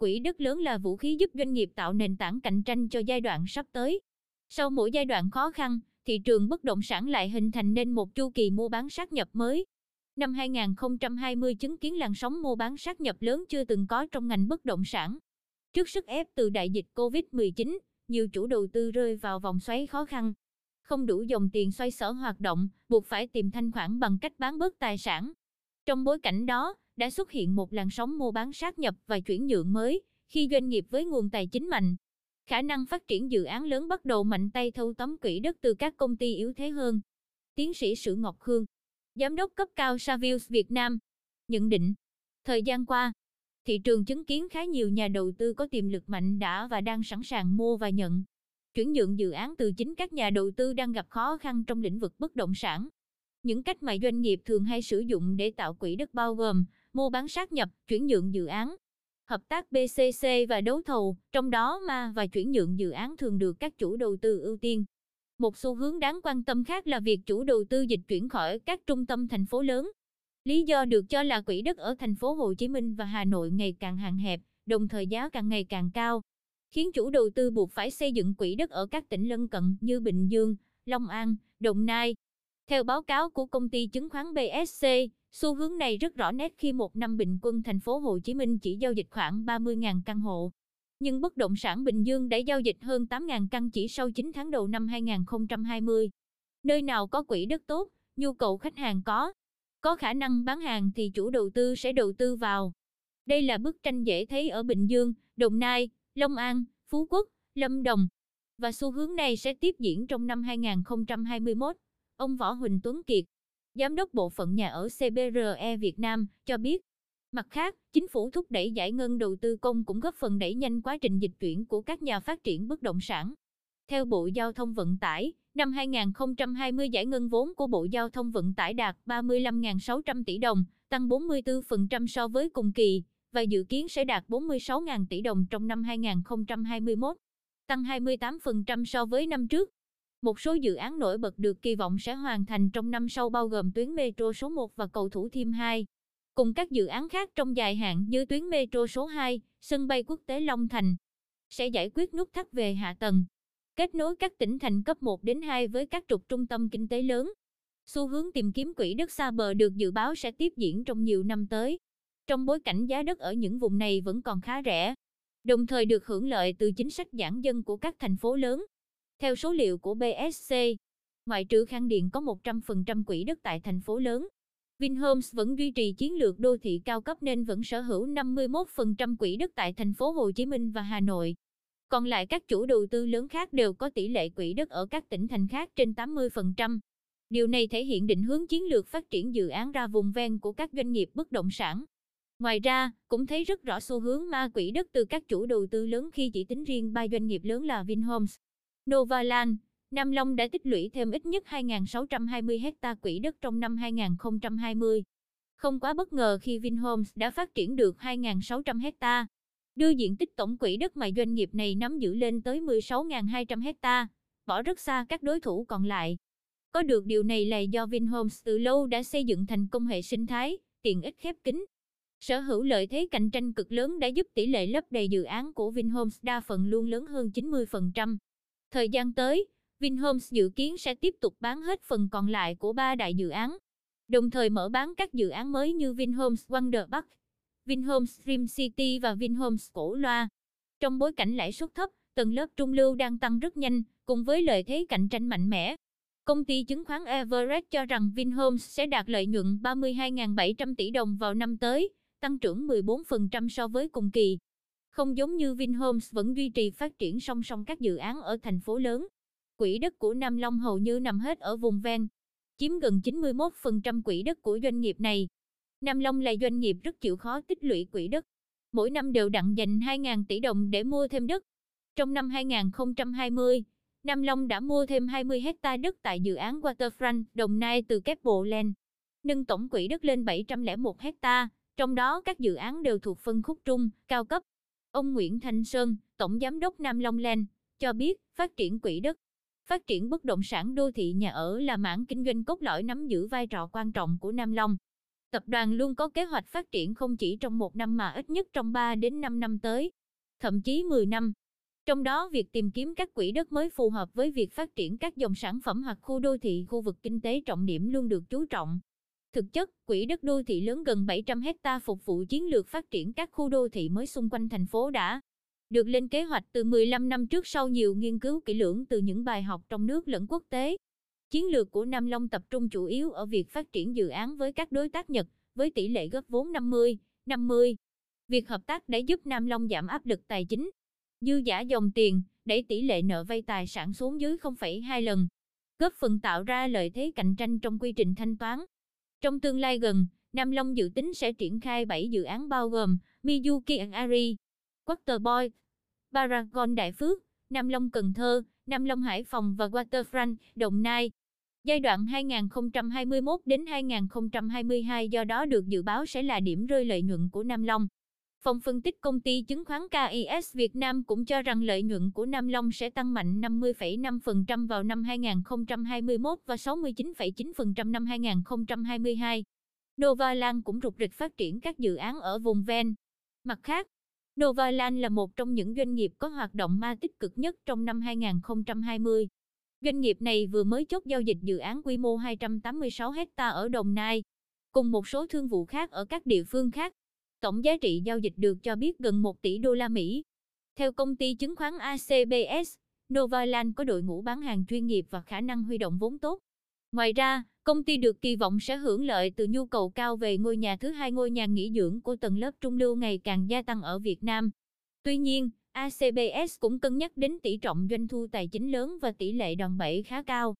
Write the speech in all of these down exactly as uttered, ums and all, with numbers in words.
Quỹ đất lớn là vũ khí giúp doanh nghiệp tạo nền tảng cạnh tranh cho giai đoạn sắp tới. Sau mỗi giai đoạn khó khăn, thị trường bất động sản lại hình thành nên một chu kỳ mua bán sát nhập mới. Năm hai không hai không chứng kiến làn sóng mua bán sát nhập lớn chưa từng có trong ngành bất động sản. Trước sức ép từ đại dịch Covid mười chín, nhiều chủ đầu tư rơi vào vòng xoáy khó khăn. Không đủ dòng tiền xoay sở hoạt động, buộc phải tìm thanh khoản bằng cách bán bớt tài sản. Trong bối cảnh đó, đã xuất hiện một làn sóng mua bán sát nhập và chuyển nhượng mới, khi doanh nghiệp với nguồn tài chính mạnh, khả năng phát triển dự án lớn bắt đầu mạnh tay thâu tóm quỹ đất từ các công ty yếu thế hơn. Tiến sĩ Sử Ngọc Khương, Giám đốc cấp cao Savills Việt Nam, nhận định, thời gian qua, thị trường chứng kiến khá nhiều nhà đầu tư có tiềm lực mạnh đã và đang sẵn sàng mua và nhận, chuyển nhượng dự án từ chính các nhà đầu tư đang gặp khó khăn trong lĩnh vực bất động sản. Những cách mà doanh nghiệp thường hay sử dụng để tạo quỹ đất bao gồm mua bán sát nhập, chuyển nhượng dự án, hợp tác B C C và đấu thầu, trong đó ma và chuyển nhượng dự án thường được các chủ đầu tư ưu tiên. Một xu hướng đáng quan tâm khác là việc chủ đầu tư dịch chuyển khỏi các trung tâm thành phố lớn. Lý do được cho là quỹ đất ở thành phố Hồ Chí Minh và Hà Nội ngày càng hạn hẹp, đồng thời giá càng ngày càng cao, khiến chủ đầu tư buộc phải xây dựng quỹ đất ở các tỉnh lân cận như Bình Dương, Long An, Đồng Nai. Theo báo cáo của công ty chứng khoán B S C, xu hướng này rất rõ nét khi một năm bình quân thành phố Hồ Chí Minh chỉ giao dịch khoảng ba mươi nghìn căn hộ. Nhưng bất động sản Bình Dương đã giao dịch hơn tám nghìn căn chỉ sau chín tháng đầu năm hai không hai không. Nơi nào có quỹ đất tốt, nhu cầu khách hàng có, có khả năng bán hàng thì chủ đầu tư sẽ đầu tư vào. Đây là bức tranh dễ thấy ở Bình Dương, Đồng Nai, Long An, Phú Quốc, Lâm Đồng. Và xu hướng này sẽ tiếp diễn trong năm hai không hai mốt. Ông Võ Huỳnh Tuấn Kiệt, Giám đốc Bộ phận Nhà ở C B R E Việt Nam, cho biết. Mặt khác, chính phủ thúc đẩy giải ngân đầu tư công cũng góp phần đẩy nhanh quá trình dịch chuyển của các nhà phát triển bất động sản. Theo Bộ Giao thông Vận tải, năm hai không hai không giải ngân vốn của Bộ Giao thông Vận tải đạt ba mươi lăm nghìn sáu trăm tỷ đồng, tăng bốn mươi tư phần trăm so với cùng kỳ, và dự kiến sẽ đạt bốn mươi sáu nghìn tỷ đồng trong năm hai không hai mốt, tăng hai mươi tám phần trăm so với năm trước. Một số dự án nổi bật được kỳ vọng sẽ hoàn thành trong năm sau bao gồm tuyến metro số một và cầu Thủ Thiêm hai, cùng các dự án khác trong dài hạn như tuyến metro số hai, sân bay quốc tế Long Thành, sẽ giải quyết nút thắt về hạ tầng, kết nối các tỉnh thành cấp một đến hai với các trục trung tâm kinh tế lớn. Xu hướng tìm kiếm quỹ đất xa bờ được dự báo sẽ tiếp diễn trong nhiều năm tới, trong bối cảnh giá đất ở những vùng này vẫn còn khá rẻ, đồng thời được hưởng lợi từ chính sách giãn dân của các thành phố lớn. Theo số liệu của B S C, ngoại trừ Khang Điền có một trăm phần trăm quỹ đất tại thành phố lớn, Vinhomes vẫn duy trì chiến lược đô thị cao cấp nên vẫn sở hữu năm mươi mốt phần trăm quỹ đất tại thành phố Hồ Chí Minh và Hà Nội. Còn lại các chủ đầu tư lớn khác đều có tỷ lệ quỹ đất ở các tỉnh thành khác trên tám mươi phần trăm. Điều này thể hiện định hướng chiến lược phát triển dự án ra vùng ven của các doanh nghiệp bất động sản. Ngoài ra, cũng thấy rất rõ xu hướng ma quỹ đất từ các chủ đầu tư lớn khi chỉ tính riêng ba doanh nghiệp lớn là Vinhomes, NovaLand, Nam Long đã tích lũy thêm ít nhất hai nghìn sáu trăm hai mươi hecta quỹ đất trong năm hai không hai không. Không quá bất ngờ khi Vinhomes đã phát triển được hai nghìn sáu trăm hecta, đưa diện tích tổng quỹ đất mà doanh nghiệp này nắm giữ lên tới mười sáu nghìn hai trăm hecta, bỏ rất xa các đối thủ còn lại. Có được điều này là do Vinhomes từ lâu đã xây dựng thành công hệ sinh thái, tiện ích khép kín. Sở hữu lợi thế cạnh tranh cực lớn đã giúp tỷ lệ lấp đầy dự án của Vinhomes đa phần luôn lớn hơn chín mươi phần trăm. Thời gian tới, Vinhomes dự kiến sẽ tiếp tục bán hết phần còn lại của ba đại dự án, đồng thời mở bán các dự án mới như Vinhomes Wonder Park, Vinhomes Dream City và Vinhomes Cổ Loa. Trong bối cảnh lãi suất thấp, tầng lớp trung lưu đang tăng rất nhanh, cùng với lợi thế cạnh tranh mạnh mẽ. Công ty chứng khoán Everest cho rằng Vinhomes sẽ đạt lợi nhuận ba mươi hai nghìn bảy trăm tỷ đồng vào năm tới, tăng trưởng mười bốn phần trăm so với cùng kỳ. Không giống như Vinhomes vẫn duy trì phát triển song song các dự án ở thành phố lớn, quỹ đất của Nam Long hầu như nằm hết ở vùng ven, chiếm gần chín mươi mốt phần trăm quỹ đất của doanh nghiệp này. Nam Long là doanh nghiệp rất chịu khó tích lũy quỹ đất, mỗi năm đều đặn dành hai nghìn tỷ đồng để mua thêm đất. Trong năm hai không hai không, Nam Long đã mua thêm hai mươi hecta đất tại dự án Waterfront Đồng Nai từ Keppel Land, nâng tổng quỹ đất lên bảy trăm lẻ một hecta, trong đó các dự án đều thuộc phân khúc trung, cao cấp. Ông Nguyễn Thanh Sơn, Tổng Giám đốc Nam Long Land, cho biết phát triển quỹ đất, phát triển bất động sản đô thị nhà ở là mảng kinh doanh cốt lõi nắm giữ vai trò quan trọng của Nam Long. Tập đoàn luôn có kế hoạch phát triển không chỉ trong một năm mà ít nhất trong ba đến năm năm tới, thậm chí mười năm. Trong đó, việc tìm kiếm các quỹ đất mới phù hợp với việc phát triển các dòng sản phẩm hoặc khu đô thị, khu vực kinh tế trọng điểm luôn được chú trọng. Thực chất, quỹ đất đô thị lớn gần bảy trăm hecta phục vụ chiến lược phát triển các khu đô thị mới xung quanh thành phố đã được lên kế hoạch từ mười lăm năm trước sau nhiều nghiên cứu kỹ lưỡng từ những bài học trong nước lẫn quốc tế. Chiến lược của Nam Long tập trung chủ yếu ở việc phát triển dự án với các đối tác Nhật, với tỷ lệ góp vốn năm mươi năm mươi. Việc hợp tác đã giúp Nam Long giảm áp lực tài chính, dư giả dòng tiền, đẩy tỷ lệ nợ vay tài sản xuống dưới không phẩy hai lần, góp phần tạo ra lợi thế cạnh tranh trong quy trình thanh toán. Trong tương lai gần, Nam Long dự tính sẽ triển khai bảy dự án bao gồm Mizuki Ari, Waterboy, Baragon Đại Phước, Nam Long Cần Thơ, Nam Long Hải Phòng và Waterfront Đồng Nai. Giai đoạn hai nghìn không trăm hai mươi mốt đến hai nghìn không trăm hai mươi hai do đó được dự báo sẽ là điểm rơi lợi nhuận của Nam Long. Phòng phân tích công ty chứng khoán ca i ét Việt Nam cũng cho rằng lợi nhuận của Nam Long sẽ tăng mạnh năm mươi phẩy năm phần trăm vào năm hai nghìn không trăm hai mươi mốt và sáu mươi chín phẩy chín phần trăm năm hai nghìn không trăm hai mươi hai. NovaLand cũng rục rịch phát triển các dự án ở vùng ven. Mặt khác, NovaLand là một trong những doanh nghiệp có hoạt động ma tích cực nhất trong năm hai nghìn không trăm hai mươi. Doanh nghiệp này vừa mới chốt giao dịch dự án quy mô hai trăm tám mươi sáu ha ở Đồng Nai, cùng một số thương vụ khác ở các địa phương khác. Tổng giá trị giao dịch được cho biết gần một tỷ đô la Mỹ. Theo công ty chứng khoán a xê bê ét, NovaLand có đội ngũ bán hàng chuyên nghiệp và khả năng huy động vốn tốt. Ngoài ra, công ty được kỳ vọng sẽ hưởng lợi từ nhu cầu cao về ngôi nhà thứ hai, ngôi nhà nghỉ dưỡng của tầng lớp trung lưu ngày càng gia tăng ở Việt Nam. Tuy nhiên, a xê bê ét cũng cân nhắc đến tỷ trọng doanh thu tài chính lớn và tỷ lệ đòn bẩy khá cao,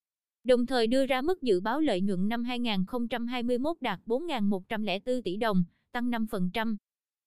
đồng thời đưa ra mức dự báo lợi nhuận năm hai nghìn không trăm hai mươi mốt đạt bốn nghìn một trăm lẻ tư tỷ đồng, tăng năm phần trăm.